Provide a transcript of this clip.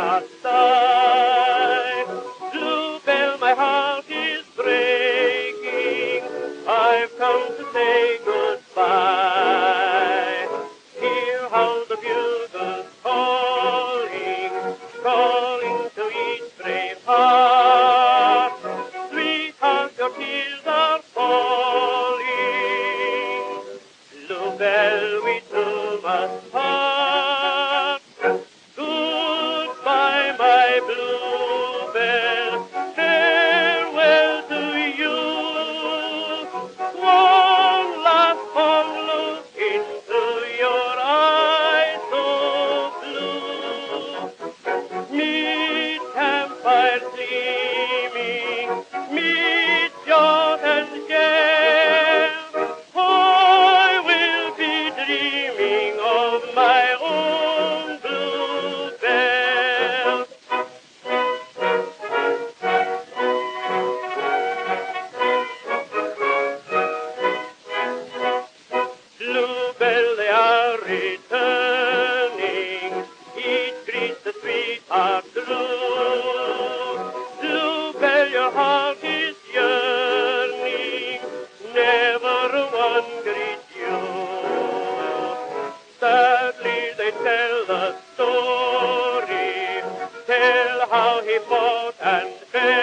not time. Blue Bell, my heart is breaking. I've come to say goodbye. Hear how the bugle's calling, calling to each brave heart. Sweetheart, your tears are falling. Blue Bell, we two must part. Returning, each greets the sweetheart blue. Blue Bell, your heart is yearning, never a one greets you. Sadly they tell the story, tell how he fought and fell.